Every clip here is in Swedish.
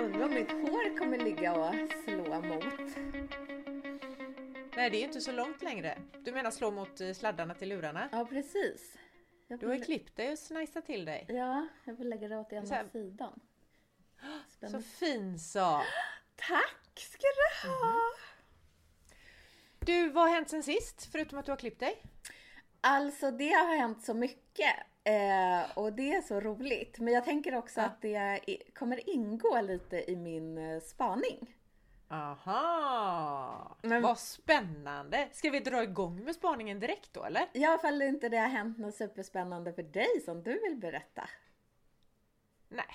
Undrar om mitt hår kommer ligga och slå mot. Nej, det är inte så långt längre. Du menar slå mot sladdarna till lurarna? Ja, precis. Du har ju klippt dig och snajsat till dig. Ja, jag vill lägga det åt ena sidan. Så fin sak. Tack ska du ha. Du, vad har hänt sen sist? Förutom att du har klippt dig? Alltså det har hänt så mycket. Och det är så roligt. Men jag tänker också att det kommer ingå lite i min spaning. Aha, men vad spännande. Ska vi dra igång med spaningen direkt då, eller? Ja, ifall inte det har hänt något superspännande för dig som du vill berätta. Nej.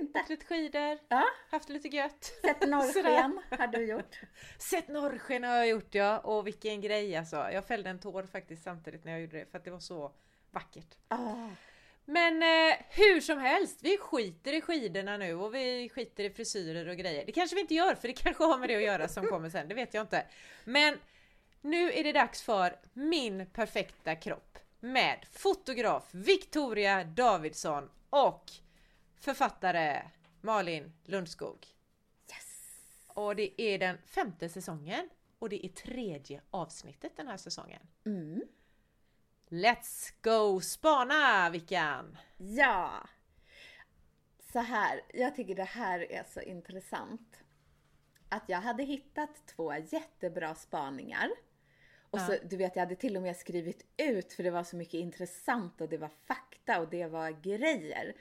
Inte. Haft lite skidor, haft lite gött. Sett norrsken har du gjort. Sett norrsken har jag gjort, ja. Och vilken grej alltså. Jag fällde en tår faktiskt samtidigt när jag gjorde det. För att det var så vackert. Men hur som helst, vi skiter i skidorna nu och vi skiter i frisyrer och grejer. Det kanske vi inte gör, för det kanske har med det att göra som kommer sen, det vet jag inte. Men nu är det dags för min perfekta kropp med fotograf Victoria Davidsson och författare Malin Lundskog. Yes! Och det är den 5:e säsongen och det är 3:e avsnittet den här säsongen. Mm. Let's go spana, Vickan! Ja, så här, jag tycker det här är så intressant. Att jag hade hittat 2 jättebra spaningar. Och så, du vet, jag hade till och med skrivit ut, för det var så mycket intressant och det var fakta och det var grejer.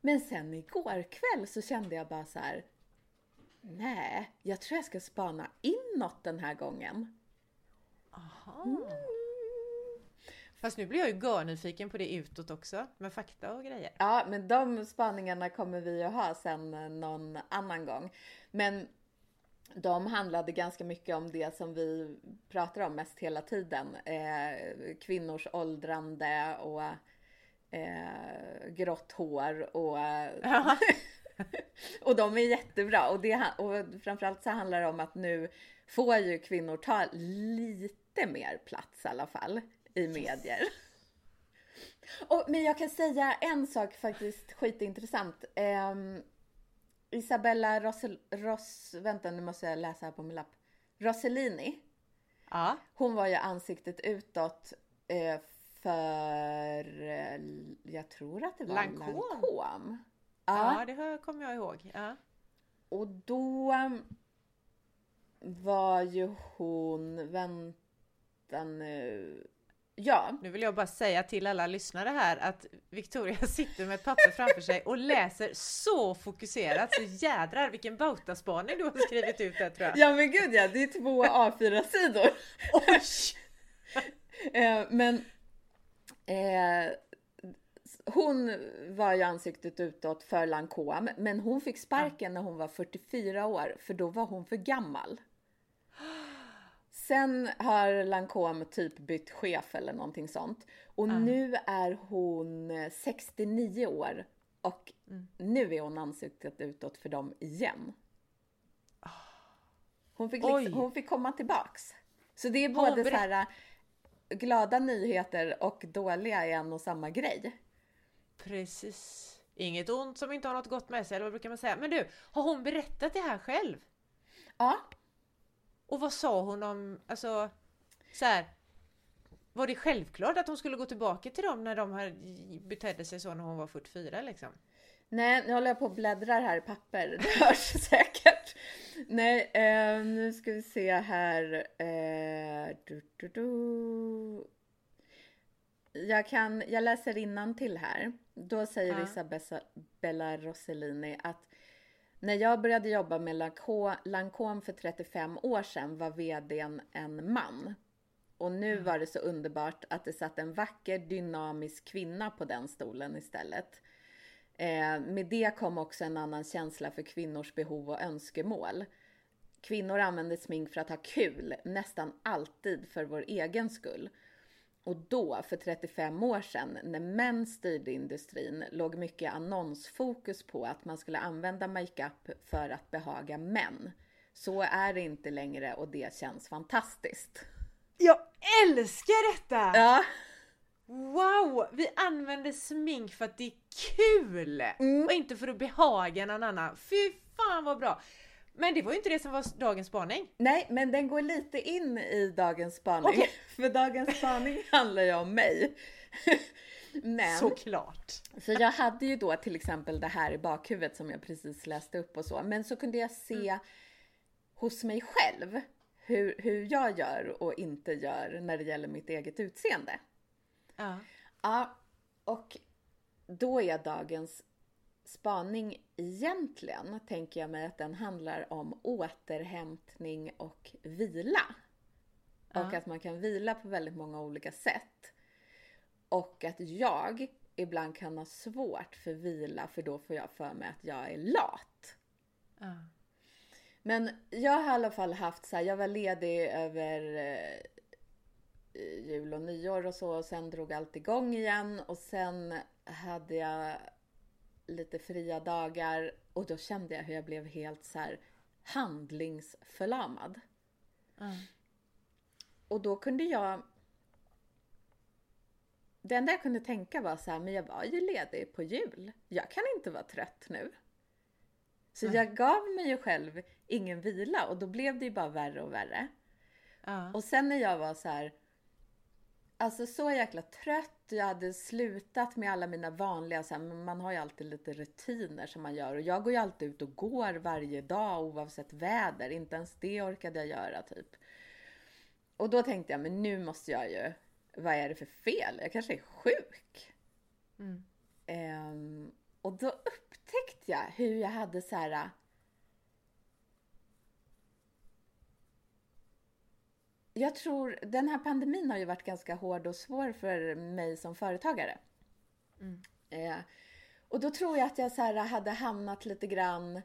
Men sen igår kväll så kände jag bara så här, nej, jag tror jag ska spana inåt den här gången. Aha. Fast nu blir jag ju görnyfiken på det utåt också, med fakta och grejer. Ja, men de spaningarna kommer vi att ha sen någon annan gång. Men de handlade ganska mycket om det som vi pratar om mest hela tiden. Kvinnors åldrande och grått hår. Och, och de är jättebra. Och framförallt så handlar det om att nu får ju kvinnor ta lite mer plats i alla fall. I medier. Och, men jag kan säga en sak faktiskt skitintressant. Isabella vänta, nu måste jag läsa här på min lapp. Rossellini. Ja. Hon var ju ansiktet utåt för jag tror att det var Lancôme. Ja. Ja, det här kommer jag ihåg. Ja. Och då var ju hon, vänta nu. Ja. Nu vill jag bara säga till alla lyssnare här att Victoria sitter med ett papper framför sig och läser så fokuserat, så jädrar vilken bautaspaning du har skrivit ut där, tror jag. Ja men gud ja, det är 2 A4-sidor. Men hon var ju ansiktet utåt för Lancôme, men hon fick sparken när hon var 44 år, för då var hon för gammal. Sen har Lancôme typ bytt chef eller någonting sånt. Och nu är hon 69 år. Och nu är hon ansiktet utåt för dem igen. Hon fick komma tillbaks. Så det är både så här, glada nyheter och dåliga i en och samma grej. Precis. Inget ont som inte har något gott med sig, eller vad brukar man säga. Men du, har hon berättat det här själv? Ja. Och vad sa hon om, alltså, så här, var det självklart att hon skulle gå tillbaka till dem när de här betedde sig så när hon var 44 liksom? Nej, nu håller jag på och bläddrar här i papper, det hörs säkert. Nej, nu ska vi se här. Jag läser innantill här. Då säger Isabella Rossellini att när jag började jobba med Lancôme för 35 år sedan var vdn en man. Och nu var det så underbart att det satt en vacker, dynamisk kvinna på den stolen istället. Med det kom också en annan känsla för kvinnors behov och önskemål. Kvinnor använder smink för att ha kul, nästan alltid för vår egen skull. Och då, för 35 år sedan, när män styrde industrin, låg mycket annonsfokus på att man skulle använda makeup för att behaga män. Så är det inte längre och det känns fantastiskt. Jag älskar detta! Ja. Wow, Och vi använder smink för att det är kul. Och inte för att behaga någon annan. Fy fan vad bra. Men det var ju inte det som var dagens spaning. Nej, men den går lite in i dagens spaning. Okay. För dagens spaning handlar ju om mig. Men, såklart. Så jag hade ju då till exempel det här i bakhuvudet som jag precis läste upp och så. Men så kunde jag se hos mig själv hur jag gör och inte gör när det gäller mitt eget utseende. Ja. Ja, och då är dagens spaning egentligen, tänker jag mig, att den handlar om återhämtning och vila. Ja. Och att man kan vila på väldigt många olika sätt. Och att jag ibland kan ha svårt för vila, för då får jag för mig att jag är lat. Ja. Men jag har i alla fall haft så här, jag var ledig över jul och nyår och så, och sen drog allt igång igen, och sen hade jag lite fria dagar och då kände jag hur jag blev helt så här handlingsförlamad. Mm. Och då kunde jag, det enda jag kunde tänka var så här, men jag var ju ledig på jul, jag kan inte vara trött nu. Så jag gav mig ju själv ingen vila, och då blev det ju bara värre och värre. Och sen när jag var så här, alltså så jäkla trött, jag hade slutat med alla mina vanliga, så här, man har ju alltid lite rutiner som man gör, och jag går ju alltid ut och går varje dag oavsett väder, inte ens det orkade jag göra typ. Och då tänkte jag, men nu måste jag ju, vad är det för fel? Jag kanske är sjuk. Och då upptäckte jag hur jag hade så här, jag tror, den här pandemin har ju varit ganska hård och svår för mig som företagare. Och då tror jag att jag så här hade hamnat lite grann,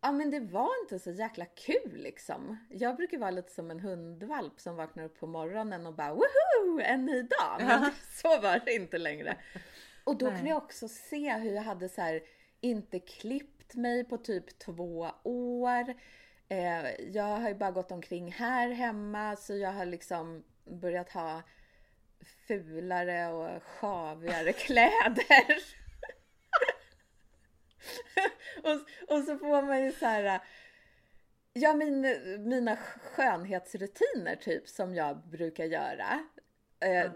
ja men det var inte så jäkla kul liksom. Jag brukar vara lite som en hundvalp som vaknar upp på morgonen och bara, woohoo, en ny dag. Men så var det inte längre. Och då kunde jag också se hur jag hade så här, inte klippt mig på typ 2 år. Jag har ju bara gått omkring här hemma, så jag har liksom börjat ha fulare och sjavigare kläder. och så får man ju så här, ja, mina skönhetsrutiner typ som jag brukar göra.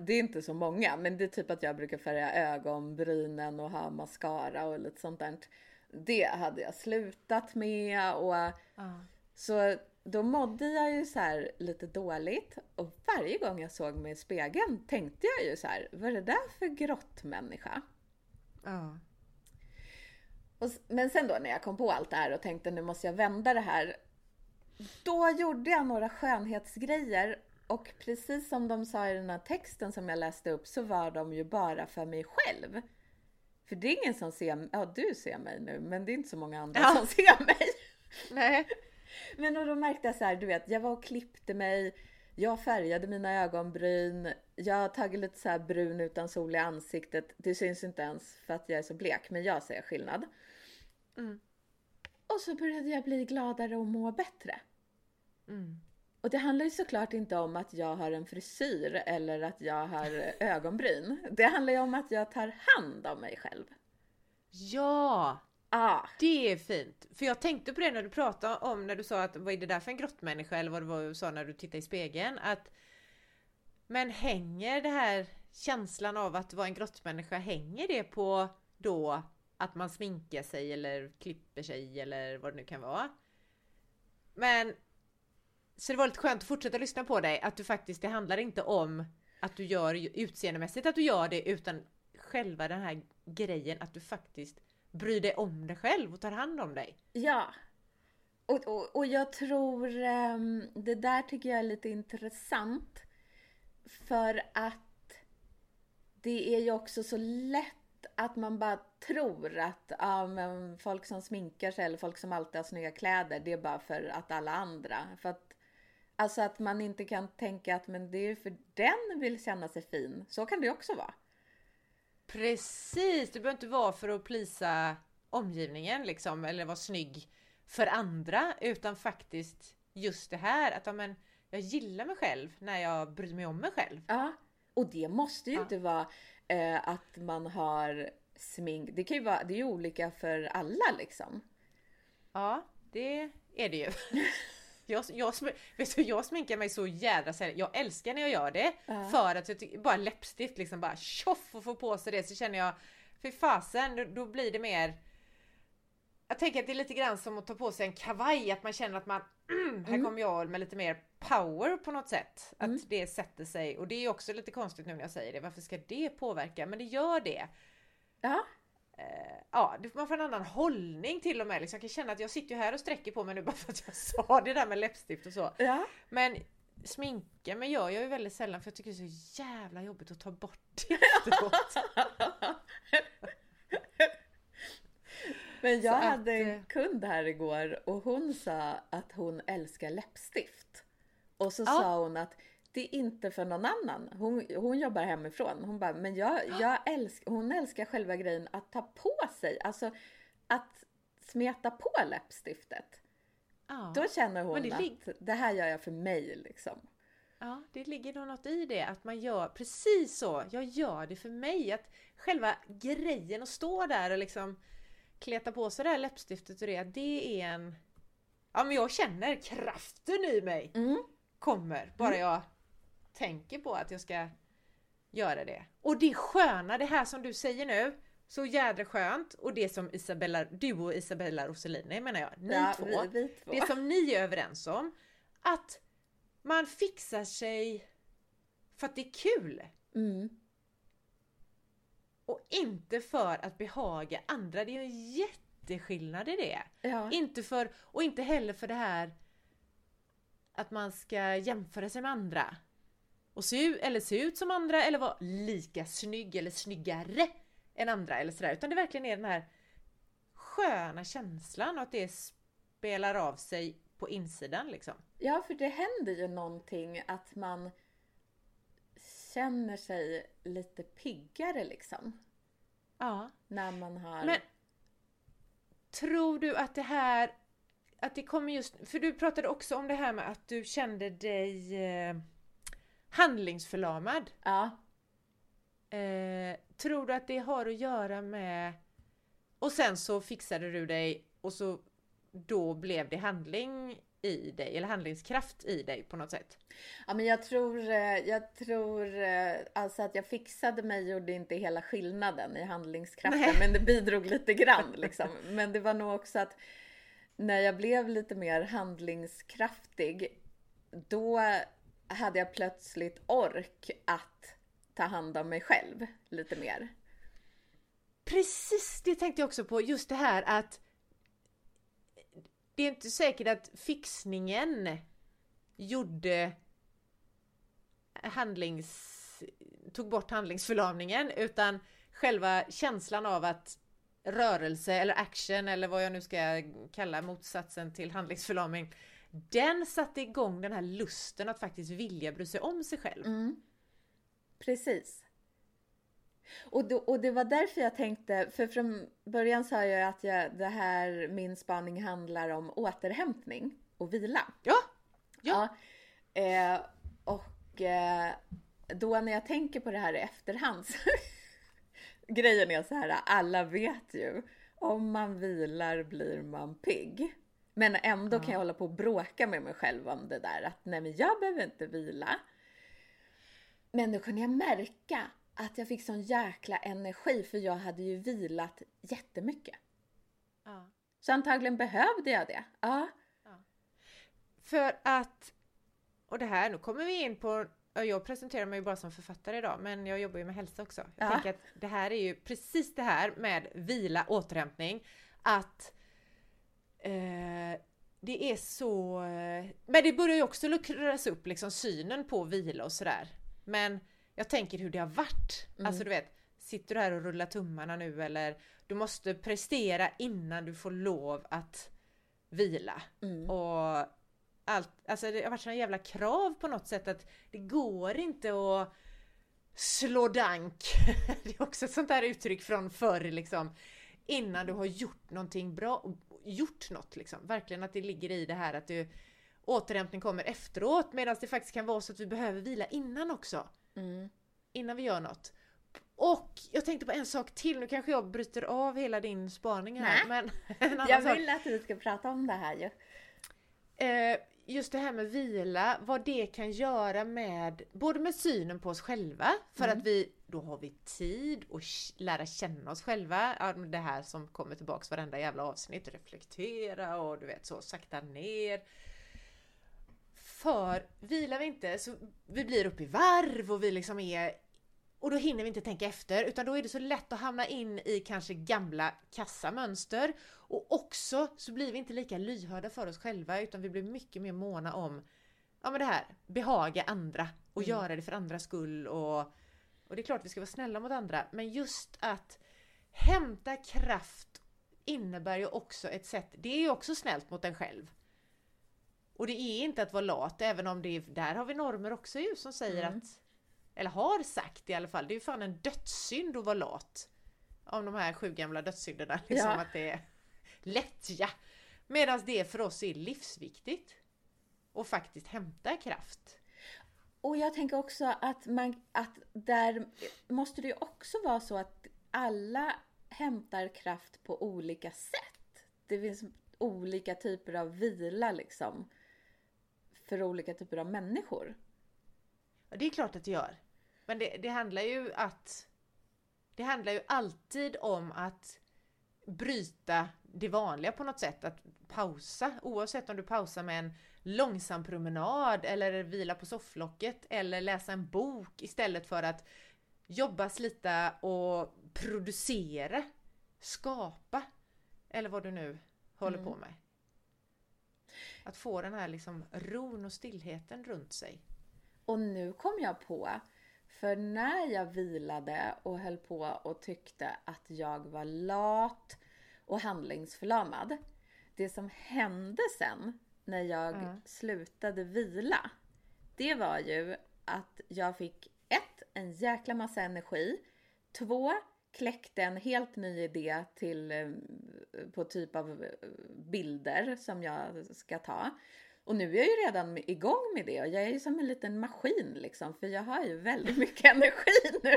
Det är inte så många, men det är typ att jag brukar färga ögonbrynen och ha mascara och lite sånt där. Det hade jag slutat med, och så då mådde jag ju så här lite dåligt, och varje gång jag såg mig i spegeln tänkte jag ju så här, vad är det där för grottmänniska? Men sen då när jag kom på allt det här och tänkte, nu måste jag vända det här, då gjorde jag några skönhetsgrejer, och precis som de sa i den här texten som jag läste upp, så var de ju bara för mig själv. För det är ingen som ser, ja du ser mig nu, men det är inte så många andra som ser mig. Nej. Men då märkte jag så här, du vet, jag var och klippte mig, jag färgade mina ögonbryn, jag har tagit lite så här brun utan sol i ansiktet. Det syns inte ens för att jag är så blek, men jag ser skillnad. Och så började jag bli gladare och må bättre. Och det handlar ju såklart inte om att jag har en frisyr eller att jag har ögonbryn. Det handlar ju om att jag tar hand om mig själv. Ja, det är fint. För jag tänkte på det när du pratade om, när du sa att vad är det där för en grottmänniska, eller vad det var du sa när du tittade i spegeln. Att, men hänger det här känslan av att vara en grottmänniska, hänger det på då att man sminkar sig eller klipper sig eller vad det nu kan vara? Men... Så det var lite skönt att fortsätta lyssna på dig, att du faktiskt, det handlar inte om att du gör utseendemässigt, att du gör det, utan själva den här grejen att du faktiskt bryr dig om dig själv och tar hand om dig. Ja, och jag tror det där tycker jag är lite intressant, för att det är ju också så lätt att man bara tror att men folk som sminkar sig eller folk som alltid har snygga kläder, det är bara för att alla andra, för att alltså att man inte kan tänka att men det är för den vill känna sig fin. Så kan det också vara. Precis, det behöver inte vara för att plisa omgivningen liksom, eller vara snygg för andra, utan faktiskt just det här att jag gillar mig själv när jag bryr mig om mig själv. Ja, Och det måste ju inte vara att man har smink. Det kan ju vara, det är ju olika för alla liksom. Ja, det är det ju. Jag sminkar mig så jävla sällan. Jag älskar när jag gör det. För att jag bara läppstift liksom bara tjoff och få på sig det. Så känner jag, för fasen, då blir det mer... Jag tänker att det är lite grann som att ta på sig en kavaj. Att man känner att man, här kommer jag med lite mer power på något sätt. Att det sätter sig. Och det är också lite konstigt nu när jag säger det. Varför ska det påverka? Men det gör det. Ja. Ja, man får en annan hållning till och med. Liksom. Jag kan känna att jag sitter ju här och sträcker på mig nu bara för att jag sa det där med läppstift och så. Ja. Men sminka mig gör jag ju väldigt sällan. För jag tycker det är så jävla jobbigt att ta bort det. Men jag hade en kund här igår och hon sa att hon älskar läppstift. Och så sa hon att det är inte för någon annan. Hon jobbar hemifrån. Hon bara, men hon älskar själva grejen att ta på sig. Alltså att smeta på läppstiftet. Ja. Då känner hon att det här gör jag för mig liksom. Ja, det ligger nog något i det att man gör precis så. Jag gör det för mig. Att själva grejen att stå där och liksom kleta på sig det här läppstiftet och det är en... Ja, men jag känner kraften i mig. Kommer. Bara jag tänker på att jag ska göra det. Och det är sköna, det här som du säger nu. Så jädra skönt. Och det som du och Isabella Rossellini, menar jag. Ni två. Det som ni är överens om. Att man fixar sig för att det är kul. Och inte för att behaga andra. Det är en jätteskillnad i det. Ja. Och inte heller för det här att man ska jämföra sig med andra. Och se ut som andra. Eller vara lika snygg eller snyggare än andra. Eller sådär. Utan det verkligen är den här sköna känslan. Och att det spelar av sig på insidan. Liksom. Ja, för det händer ju någonting att man... känner sig lite piggare liksom. Ja. När man har... Men tror du att det här... Att det kommer just... För du pratade också om det här med att du kände dig handlingsförlamad. Ja. Tror du att det har att göra med... Och sen så fixade du dig och så då blev det handling... i dig, eller handlingskraft i dig på något sätt. Ja, men jag tror alltså att jag fixade mig och gjorde inte hela skillnaden i handlingskraften. Nej. Men det bidrog lite grann liksom. Men det var nog också att när jag blev lite mer handlingskraftig då hade jag plötsligt ork att ta hand om mig själv lite mer. Precis, det tänkte jag också på, just det här att det är inte säkert att fixningen gjorde tog bort handlingsförlamningen, utan själva känslan av att rörelse eller action eller vad jag nu ska kalla motsatsen till handlingsförlamning, den satte igång den här lusten att faktiskt vilja bry sig om sig själv. Precis. Och det var därför jag tänkte, för från början sa jag att min spaning handlar om återhämtning och vila. Ja. Då när jag tänker på det här i efterhand grejen är så här, alla vet ju, om man vilar blir man pigg. Men ändå kan jag hålla på och bråka med mig själv om det där, att nej men jag behöver inte vila. Men då kunde jag märka att jag fick sån jäkla energi, för jag hade ju vilat jättemycket. Ja. Så antagligen behövde jag det. Ja. För att, och det här, nu kommer vi in på, jag presenterar mig ju bara som författare idag, men jag jobbar ju med hälsa också. Jag tänker att det här är ju precis det här med vila, återhämtning, att det är så, men det börjar ju också luckras upp liksom, synen på vila och sådär. Men jag tänker hur det har varit. Alltså du vet, sitter du här och rullar tummarna nu, eller du måste prestera innan du får lov att vila. Och allt, alltså det har varit såna jävla krav på något sätt att det går inte att slå dank. Det är också ett sånt där uttryck från förr liksom. Innan du har gjort någonting bra och gjort något liksom. Verkligen att det ligger i det här att återhämtning kommer efteråt, medan det faktiskt kan vara så att vi behöver vila innan också. innan vi gör något. Och jag tänkte på en sak till. Nu kanske jag bryter av hela din spaning här. Men jag vill att du ska prata om det här ju. Just det här med vila, vad det kan göra med, både med synen på oss själva, för att vi, då har vi tid att lära känna oss själva, det här som kommer tillbaks varenda jävla avsnitt, reflektera och du vet så, sakta ner. För vilar vi inte så vi blir uppe i varv och vi liksom är, och då hinner vi inte tänka efter, utan då är det så lätt att hamna in i kanske gamla kassamönster. Och också så blir vi inte lika lyhörda för oss själva, utan vi blir mycket mer måna om, ja men det här, behaga andra och göra det för andras skull. Och det är klart vi ska vara snälla mot andra, men just att hämta kraft innebär ju också ett sätt, det är ju också snällt mot en själv. Och det är inte att vara lat, även om det är, där har vi normer också ju som säger att, eller har sagt i alla fall, det är ju fan en dödssynd att vara lat. Om de här 7 gamla dödssynderna, liksom att det är lättja. Medan det för oss är livsviktigt. Och faktiskt hämta kraft. Och jag tänker också att, att där måste det ju också vara så att alla hämtar kraft på olika sätt. Det finns olika typer av vila liksom. För olika typer av människor. Det är klart att det gör. Men det handlar ju att, det handlar ju alltid om att bryta det vanliga på något sätt. Att pausa. Oavsett om du pausar med en långsam promenad eller vila på sofflocket eller läsa en bok istället för att jobba, slita och producera. Skapa. Eller vad du nu håller på med. Att få den här liksom ron och stillheten runt sig. Och nu kom jag på, för när jag vilade och höll på och tyckte att jag var lat och handlingsförlamad. Det som hände sen när jag slutade vila, det var ju att jag fick 1, en jäkla massa energi. 2, kläckte en helt ny idé till, på typ av bilder som jag ska ta. Och nu är jag ju redan igång med det. Och jag är ju som en liten maskin liksom. För jag har ju väldigt mycket energi nu.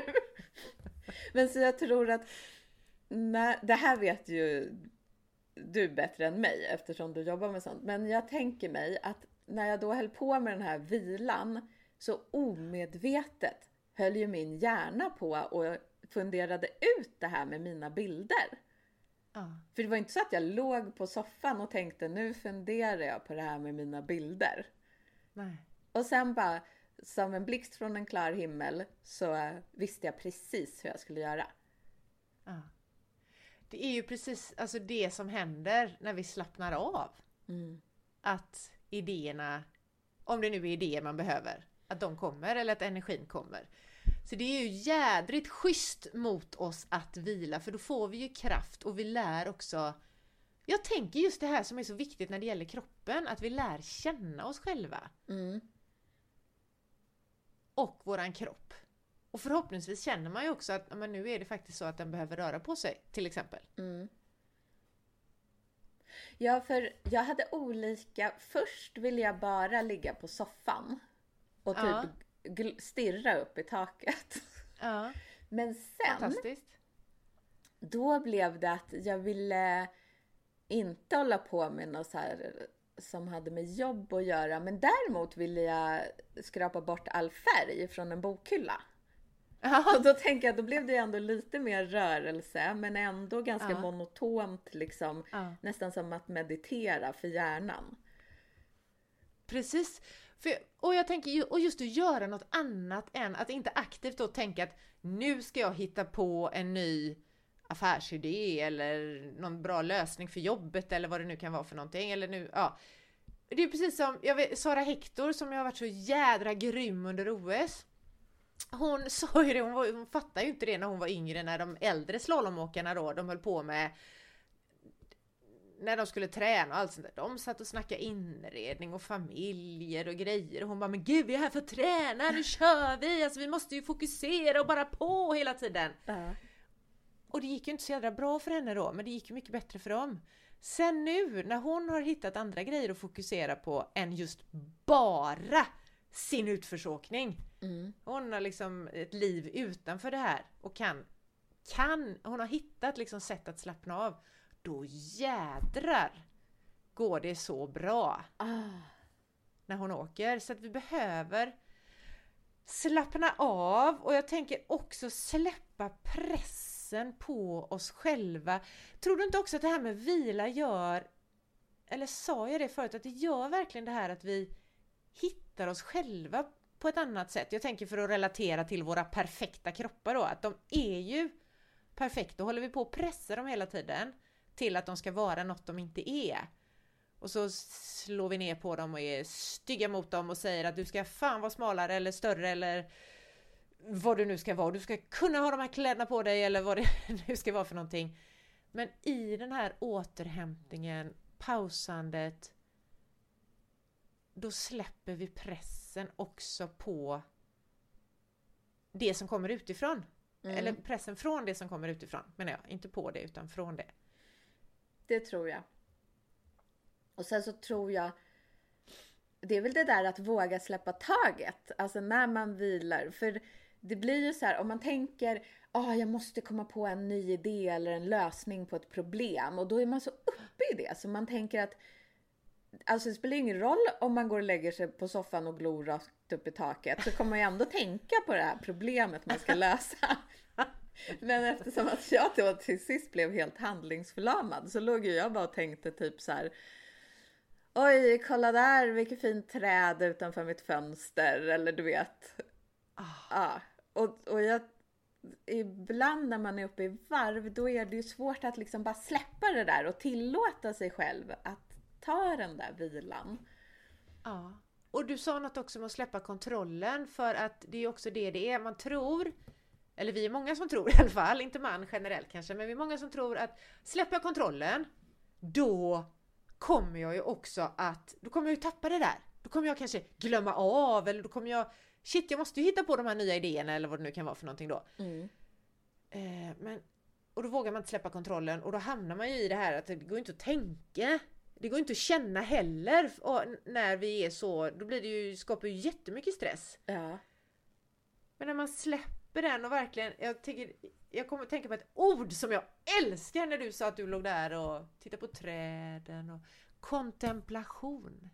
Men så jag tror att, det här vet ju du bättre än mig, eftersom du jobbar med sånt. Men jag tänker mig att när jag då höll på med den här vilan, så omedvetet höll ju min hjärna på och funderade ut det här med mina bilder. För det var inte så att jag låg på soffan och tänkte, nu funderar jag på det här med mina bilder. Nej. Och sen bara, som en blixt från en klar himmel, så visste jag precis hur jag skulle göra. Det är ju precis alltså det som händer när vi slappnar av. Att idéerna, om det nu är idéer man behöver, att de kommer eller att energin kommer. Så det är ju jädrigt schysst mot oss att vila, för då får vi ju kraft och vi lär också. Jag tänker just det här som är så viktigt när det gäller kroppen, att vi lär känna oss själva. Och våran kropp. Och förhoppningsvis känner man ju också att men nu är det faktiskt så att den behöver röra på sig, till exempel. Ja, för jag hade olika. Först ville jag bara ligga på soffan och typ stirra upp i taket. Men sen då blev det att jag ville inte hålla på med något så här som hade med jobb att göra, men däremot ville jag skrapa bort all färg från en bokhylla. Och då tänker jag, då blev det ändå lite mer rörelse, men ändå ganska monotont liksom, nästan som att meditera för hjärnan. Precis. Och jag tänker ju, och just att göra något annat än att inte aktivt då tänka att nu ska jag hitta på en ny affärsidé eller någon bra lösning för jobbet eller vad det nu kan vara för någonting. Eller nu, det är precis som jag vet, Sara Hektor, som jag har varit så jädra grym under OS. Hon sa ju det, hon fattade ju inte det när hon var yngre, när de äldre slalomåkarna då, de höll på med, när de skulle träna och allt sånt där. De satt och snackade inredning och familjer och grejer. Och hon bara, men gud, vi är här för att träna. Nu kör vi. Alltså vi måste ju fokusera och bara på hela tiden. Och det gick ju inte så jävla bra för henne då. Men det gick ju mycket bättre för dem. Sen nu, när hon har hittat andra grejer att fokusera på än just bara sin utförsåkning. Mm. Hon har liksom ett liv utanför det här och kan hon har hittat liksom sätt att slappna av. Då jädrar går det så bra när hon åker. Så att vi behöver slappna av, och jag tänker också släppa pressen på oss själva. Tror du inte också att det här med vila gör, eller sa jag det förut, att det gör verkligen det här att vi hittar oss själva på ett annat sätt? Jag tänker, för att relatera till våra perfekta kroppar då, att de är ju perfekta. Då håller vi på att pressa dem hela tiden till att de ska vara något de inte är. Och så slår vi ner på dem och är stygga mot dem och säger att du ska fan vara smalare eller större eller vad du nu ska vara. Du ska kunna ha de här kläderna på dig eller vad det nu ska vara för någonting. Men i den här återhämtningen, pausandet, då släpper vi pressen också på det som kommer utifrån. Mm. Eller pressen från det som kommer utifrån, menar jag. Inte på det utan från det. Det tror jag. Och sen så tror jag, det är väl det där att våga släppa taget. Alltså när man vilar. För det blir ju så här, om man tänker, jag måste komma på en ny idé eller en lösning på ett problem. Och då är man så uppe i det. Så man tänker att, alltså det spelar ingen roll om man går och lägger sig på soffan och glor rakt upp i taket. Så kommer man ju ändå tänka på det här problemet man ska lösa. Men eftersom att jag då till sist blev helt handlingsförlamad, så låg ju jag bara och tänkte typ så här: oj, kolla där, vilket fint träd utanför mitt fönster. Eller du vet. Ja. Och jag, ibland när man är uppe i varv, då är det ju svårt att liksom bara släppa det där och tillåta sig själv att ta den där vilan. Ja. Och du sa något också om att släppa kontrollen, för att det är också det är. Man tror, eller vi är många som tror i alla fall, inte man generellt kanske, men vi är många som tror att släpper jag kontrollen, då kommer jag ju tappa det där. Då kommer jag kanske glömma av, eller då kommer jag, jag måste ju hitta på de här nya idéerna eller vad det nu kan vara för någonting då. Mm. Och då vågar man inte släppa kontrollen, och då hamnar man ju i det här att det går inte att tänka. Det går inte att känna heller, och när vi är så, då blir det ju, skapar ju jättemycket stress. Ja. Men när man släpper den och verkligen, jag kommer att tänka på ett ord som jag älskar när du sa att du låg där och tittade på träden. Och kontemplation.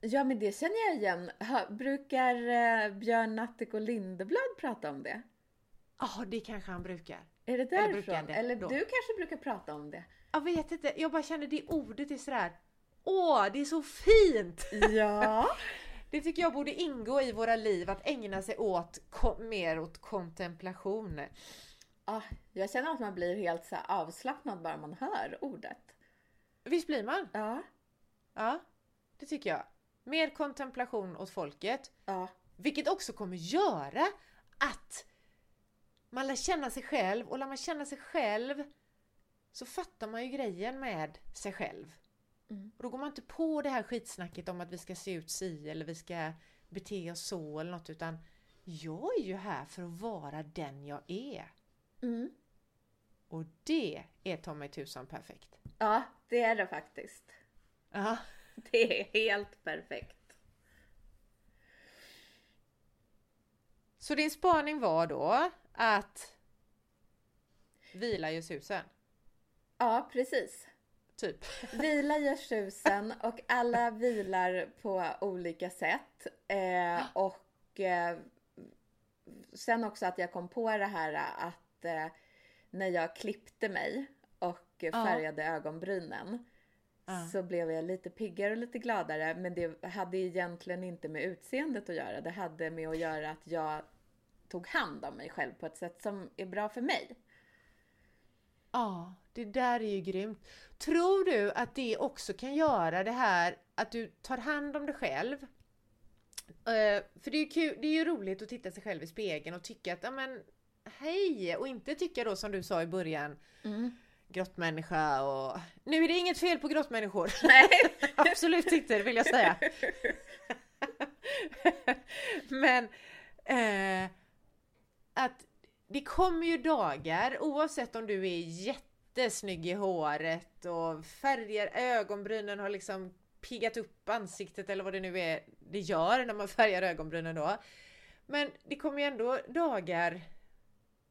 Ja, men det känner jag igen. Brukar Björn Nattek och Lindeblad prata om det? Ja, det kanske han brukar. Är det därifrån? Eller du kanske brukar prata om det? Jag vet inte. Jag bara känner det ordet är sådär. Åh, det är så fint! Ja. Det tycker jag borde ingå i våra liv, att ägna sig mer åt kontemplation. Ja, jag känner att man blir helt så avslappnad bara man hör ordet. Visst blir man? Ja. Ja, det tycker jag. Mer kontemplation åt folket. Ja. Vilket också kommer göra att man lär känna sig själv. Och lär man känna sig själv, så fattar man ju grejen med sig själv. Mm. Och då går man inte på det här skitsnacket om att vi ska se ut si eller vi ska bete oss så eller något, utan jag är ju här för att vara den jag är. Mm. Och det är ta mig tusan perfekt. Ja, det är det faktiskt. Ja. Det är helt perfekt. Så din spaning var då att vila gör susen? Ja, precis. Typ. Vila gör susen, och alla vilar på olika sätt. Sen också att jag kom på det här att när jag klippte mig och färgade ögonbrynen så blev jag lite piggare och lite gladare. Men det hade egentligen inte med utseendet att göra. Det hade med att göra att jag tog hand om mig själv på ett sätt som är bra för mig. Ja, det där är ju grymt. Tror du att det också kan göra det här att du tar hand om dig själv? För det är ju kul, det är ju roligt att titta sig själv i spegeln och tycka att, ja men hej, och inte tycka då som du sa i början, grottmänniska, och nu är det inget fel på grottmänniskor. Nej, absolut inte, det vill jag säga. Men att det kommer ju dagar, oavsett om du är jättesnygg i håret och färgar ögonbrynen har liksom piggat upp ansiktet eller vad det nu är det gör när man färgar ögonbrynen då. Men det kommer ju ändå dagar,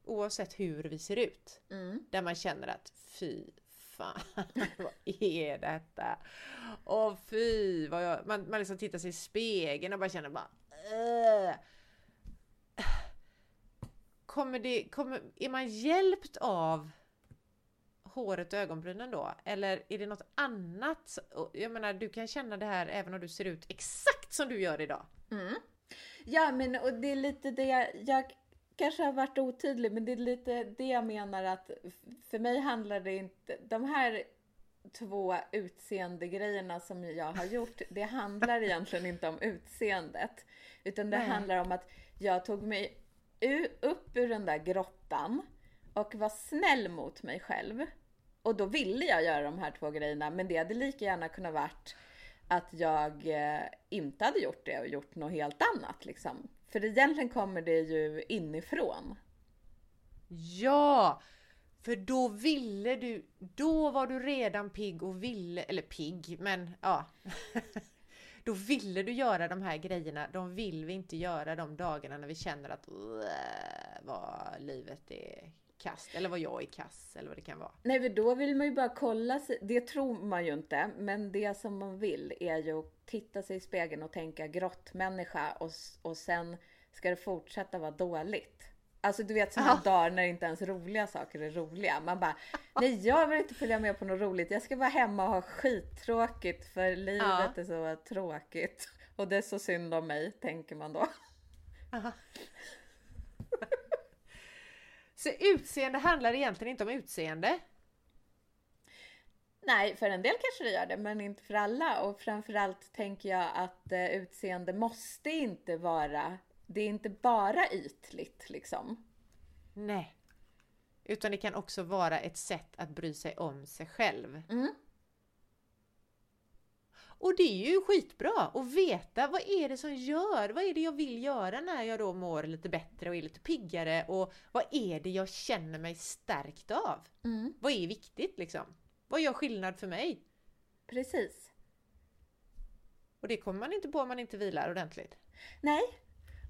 oavsett hur vi ser ut, där man känner att fy fan, vad är detta? Åh fy, vad jag... Man liksom tittar sig i spegeln och bara känner bara... Är man hjälpt av håret och ögonbrynen då? Eller är det något annat? Jag menar, du kan känna det här även om du ser ut exakt som du gör idag. Mm. Ja, men och det är lite det jag kanske har varit otydlig, men det är lite det jag menar, att för mig handlar det inte... De här två utseendegrejerna som jag har gjort, det handlar egentligen inte om utseendet. Utan det handlar om att jag tog mig upp ur den där grottan och var snäll mot mig själv. Och då ville jag göra de här två grejerna, men det hade lika gärna kunnat varit att jag inte hade gjort det och gjort något helt annat liksom. För egentligen kommer det ju inifrån. Ja, för då var du redan pigg och ville, eller pigg, men ja. Då ville du göra de här grejerna, de vill vi inte göra de dagarna när vi känner att vad livet är kast, eller vad jag är kass, eller vad det kan vara. Nej, men då vill man ju bara kolla sig, det tror man ju inte, men det som man vill är ju att titta sig i spegeln och tänka grottmänniska, och sen ska det fortsätta vara dåligt. Alltså du vet, sådana dagar när inte ens roliga saker är roliga. Man bara, nej jag vill inte följa med på något roligt. Jag ska vara hemma och ha skittråkigt, för livet är så tråkigt. Och det är så synd om mig, tänker man då. Så utseende handlar egentligen inte om utseende? Nej, för en del kanske det gör det, men inte för alla. Och framförallt tänker jag att utseende måste inte vara... Det är inte bara ytligt liksom. Nej. Utan det kan också vara ett sätt att bry sig om sig själv. Mm. Och det är ju skitbra att veta, vad är det som gör? Vad är det jag vill göra när jag då mår lite bättre och är lite piggare? Och vad är det jag känner mig stärkt av? Mm. Vad är viktigt liksom? Vad gör skillnad för mig? Precis. Och det kommer man inte på om man inte vilar ordentligt. Nej.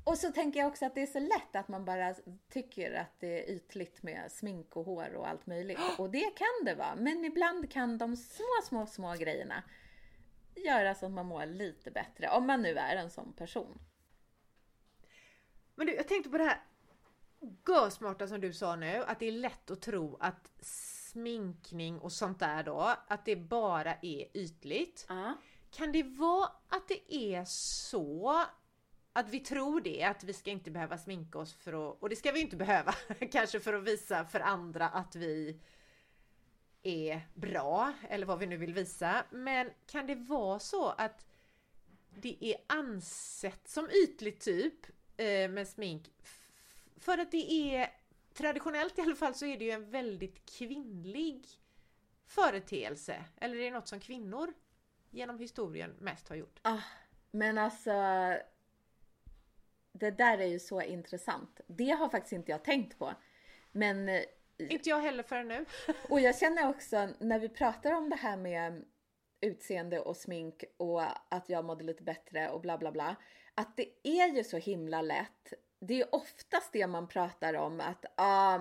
Och så tänker jag också att det är så lätt att man bara tycker att det är ytligt med smink och hår och allt möjligt. Och det kan det vara. Men ibland kan de små grejerna göra så att man mår lite bättre. Om man nu är en sån person. Men du, jag tänkte på det här görsmarta som du sa nu. Att det är lätt att tro att sminkning och sånt där då, att det bara är ytligt. Kan det vara att det är så... Att vi tror det, att vi ska inte behöva sminka oss för att, och det ska vi inte behöva kanske, för att visa för andra att vi är bra, eller vad vi nu vill visa. Men kan det vara så att det är ansett som ytligt typ med smink? För att det är, traditionellt i alla fall, så är det ju en väldigt kvinnlig företeelse. Eller är det något som kvinnor genom historien mest har gjort? Men alltså... Det där är ju så intressant. Det har faktiskt inte jag tänkt på. Men, inte jag heller förrän nu. Och jag känner också, när vi pratar om det här med utseende och smink och att jag mådde lite bättre och bla bla bla, att det är ju så himla lätt. Det är ju oftast det man pratar om, att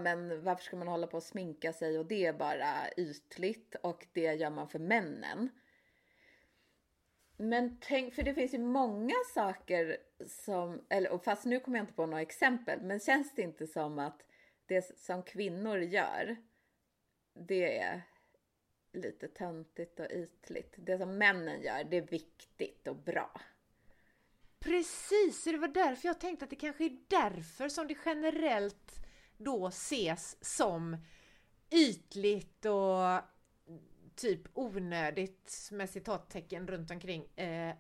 men varför ska man hålla på att sminka sig, och det är bara ytligt, och det gör man för männen. Men tänk, för det finns ju många saker som, eller, fast nu kommer jag inte på några exempel, men känns det inte som att det som kvinnor gör, det är lite töntigt och ytligt. Det som männen gör, det är viktigt och bra. Precis, det var därför jag tänkte att det kanske är därför som det generellt då ses som ytligt och typ onödigt, med citattecken runt omkring,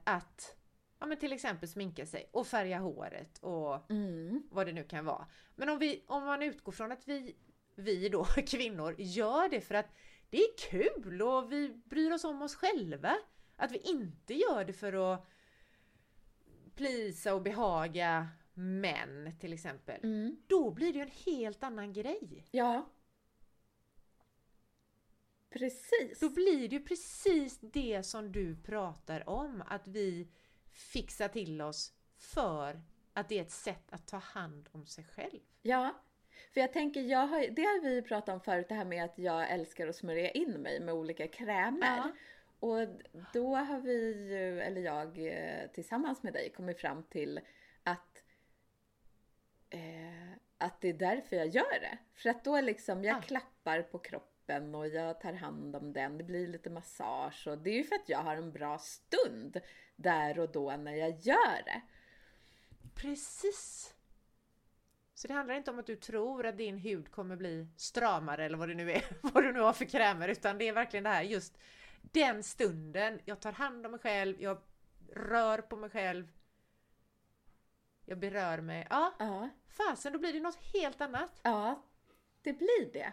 att men till exempel sminka sig och färga håret och vad det nu kan vara. Men om man utgår från att vi då kvinnor gör det för att det är kul och vi bryr oss om oss själva, att vi inte gör det för att plisa och behaga män till exempel, då blir det ju en helt annan grej. Ja. Precis. Då blir det ju precis det som du pratar om, att vi fixar till oss för Att det är ett sätt att ta hand om sig själv. Ja, för jag tänker, det har vi pratat om förut, det här med att jag älskar att smörja in mig med olika krämer. Ja. Och då har vi ju, eller jag tillsammans med dig, kommit fram till att det är därför jag gör det. För att då liksom, jag klappar på kroppen och jag tar hand om den. Det blir lite massage och det är ju för att jag har en bra stund där och då när jag gör det. Precis. Så det handlar inte om att du tror att din hud kommer bli stramare eller vad det nu är, vad du nu har för krämer, utan det är verkligen det här, just den stunden. Jag tar hand om mig själv, jag rör på mig själv, jag berör mig. Ja. Fasen, då blir det något helt annat. Ja, det blir det.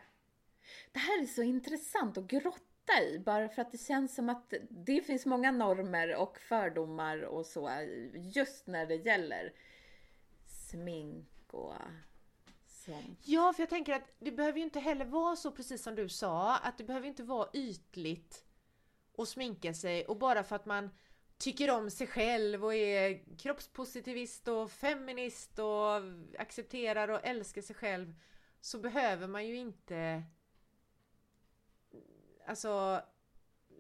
Det här är så intressant att grotta i, bara för att det känns som att det finns många normer och fördomar och så, just när det gäller smink. Ja, för jag tänker att det behöver ju inte heller vara så, precis som du sa, att det behöver inte vara ytligt och sminka sig, och bara för att man tycker om sig själv och är kroppspositivist och feminist och accepterar och älskar sig själv, så behöver man ju inte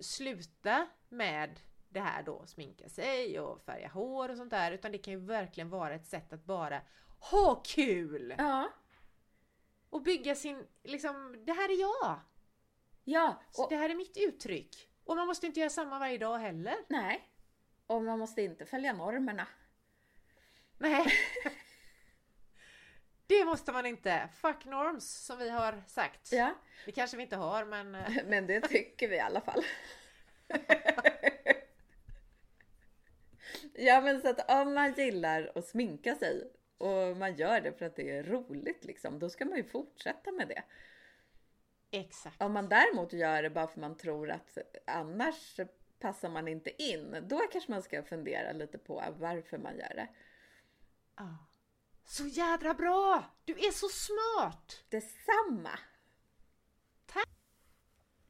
sluta med det här då, sminka sig och färga hår och sånt där, utan det kan ju verkligen vara ett sätt att bara ha kul! Ja. Och bygga sin, det här är jag! Ja. Och det här är mitt uttryck. Och man måste inte göra samma varje dag heller. Nej. Och man måste inte följa normerna. Nej. Det måste man inte. Fuck norms, som vi har sagt. Ja. Det kanske vi inte har, men... men det tycker vi i alla fall. Ja, men så att om man gillar att sminka sig... och man gör det för att det är roligt då ska man ju fortsätta med det. Exakt. Om man däremot gör det bara för man tror att annars passar man inte in, då kanske man ska fundera lite på varför man gör det. Ja. Så jädra bra! Du är så smart! Detsamma! Tack!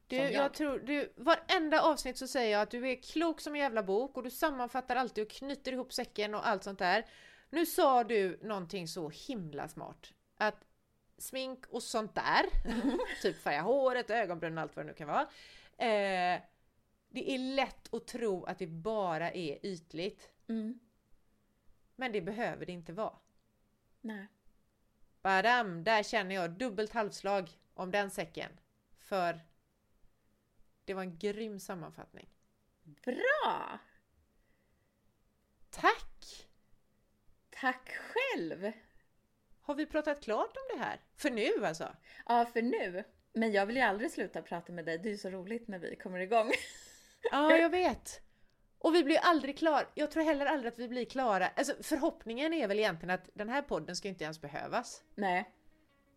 Du, jag tror, varenda avsnitt så säger jag att du är klok som en jävla bok och du sammanfattar alltid och knyter ihop säcken och allt sånt där. Nu sa du någonting så himla smart. Att smink och sånt där, typ färga håret, ögonbryn och allt vad det nu kan vara. Det är lätt att tro att det bara är ytligt. Mm. Men det behöver det inte vara. Nej. Badam, där känner jag dubbelt halvslag om den säcken. För det var en grym sammanfattning. Bra! Tack! Tack själv! Har vi pratat klart om det här? För nu alltså? Ja, för nu. Men jag vill ju aldrig sluta prata med dig. Det är ju så roligt när vi kommer igång. Ja, jag vet. Och vi blir aldrig klara. Jag tror heller aldrig att vi blir klara. Alltså, förhoppningen är väl egentligen att den här podden ska inte ens behövas. Nej.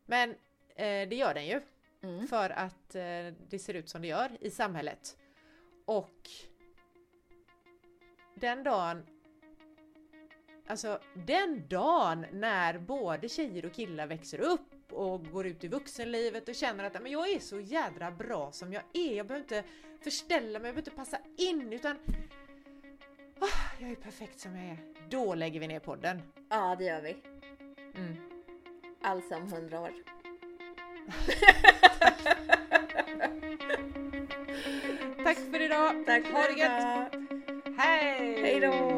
Men det gör den ju. Mm. För att det ser ut som det gör i samhället. Och den dagen när både tjejer och killar växer upp och går ut i vuxenlivet och känner att men jag är så jädra bra som jag är. Jag behöver inte förställa mig, jag behöver inte passa in, utan jag är perfekt som jag är. Då lägger vi ner podden. Ja, det gör vi. Mm. Alltså om 100 år. Tack för idag. Tack för idag. Hej! Hej då!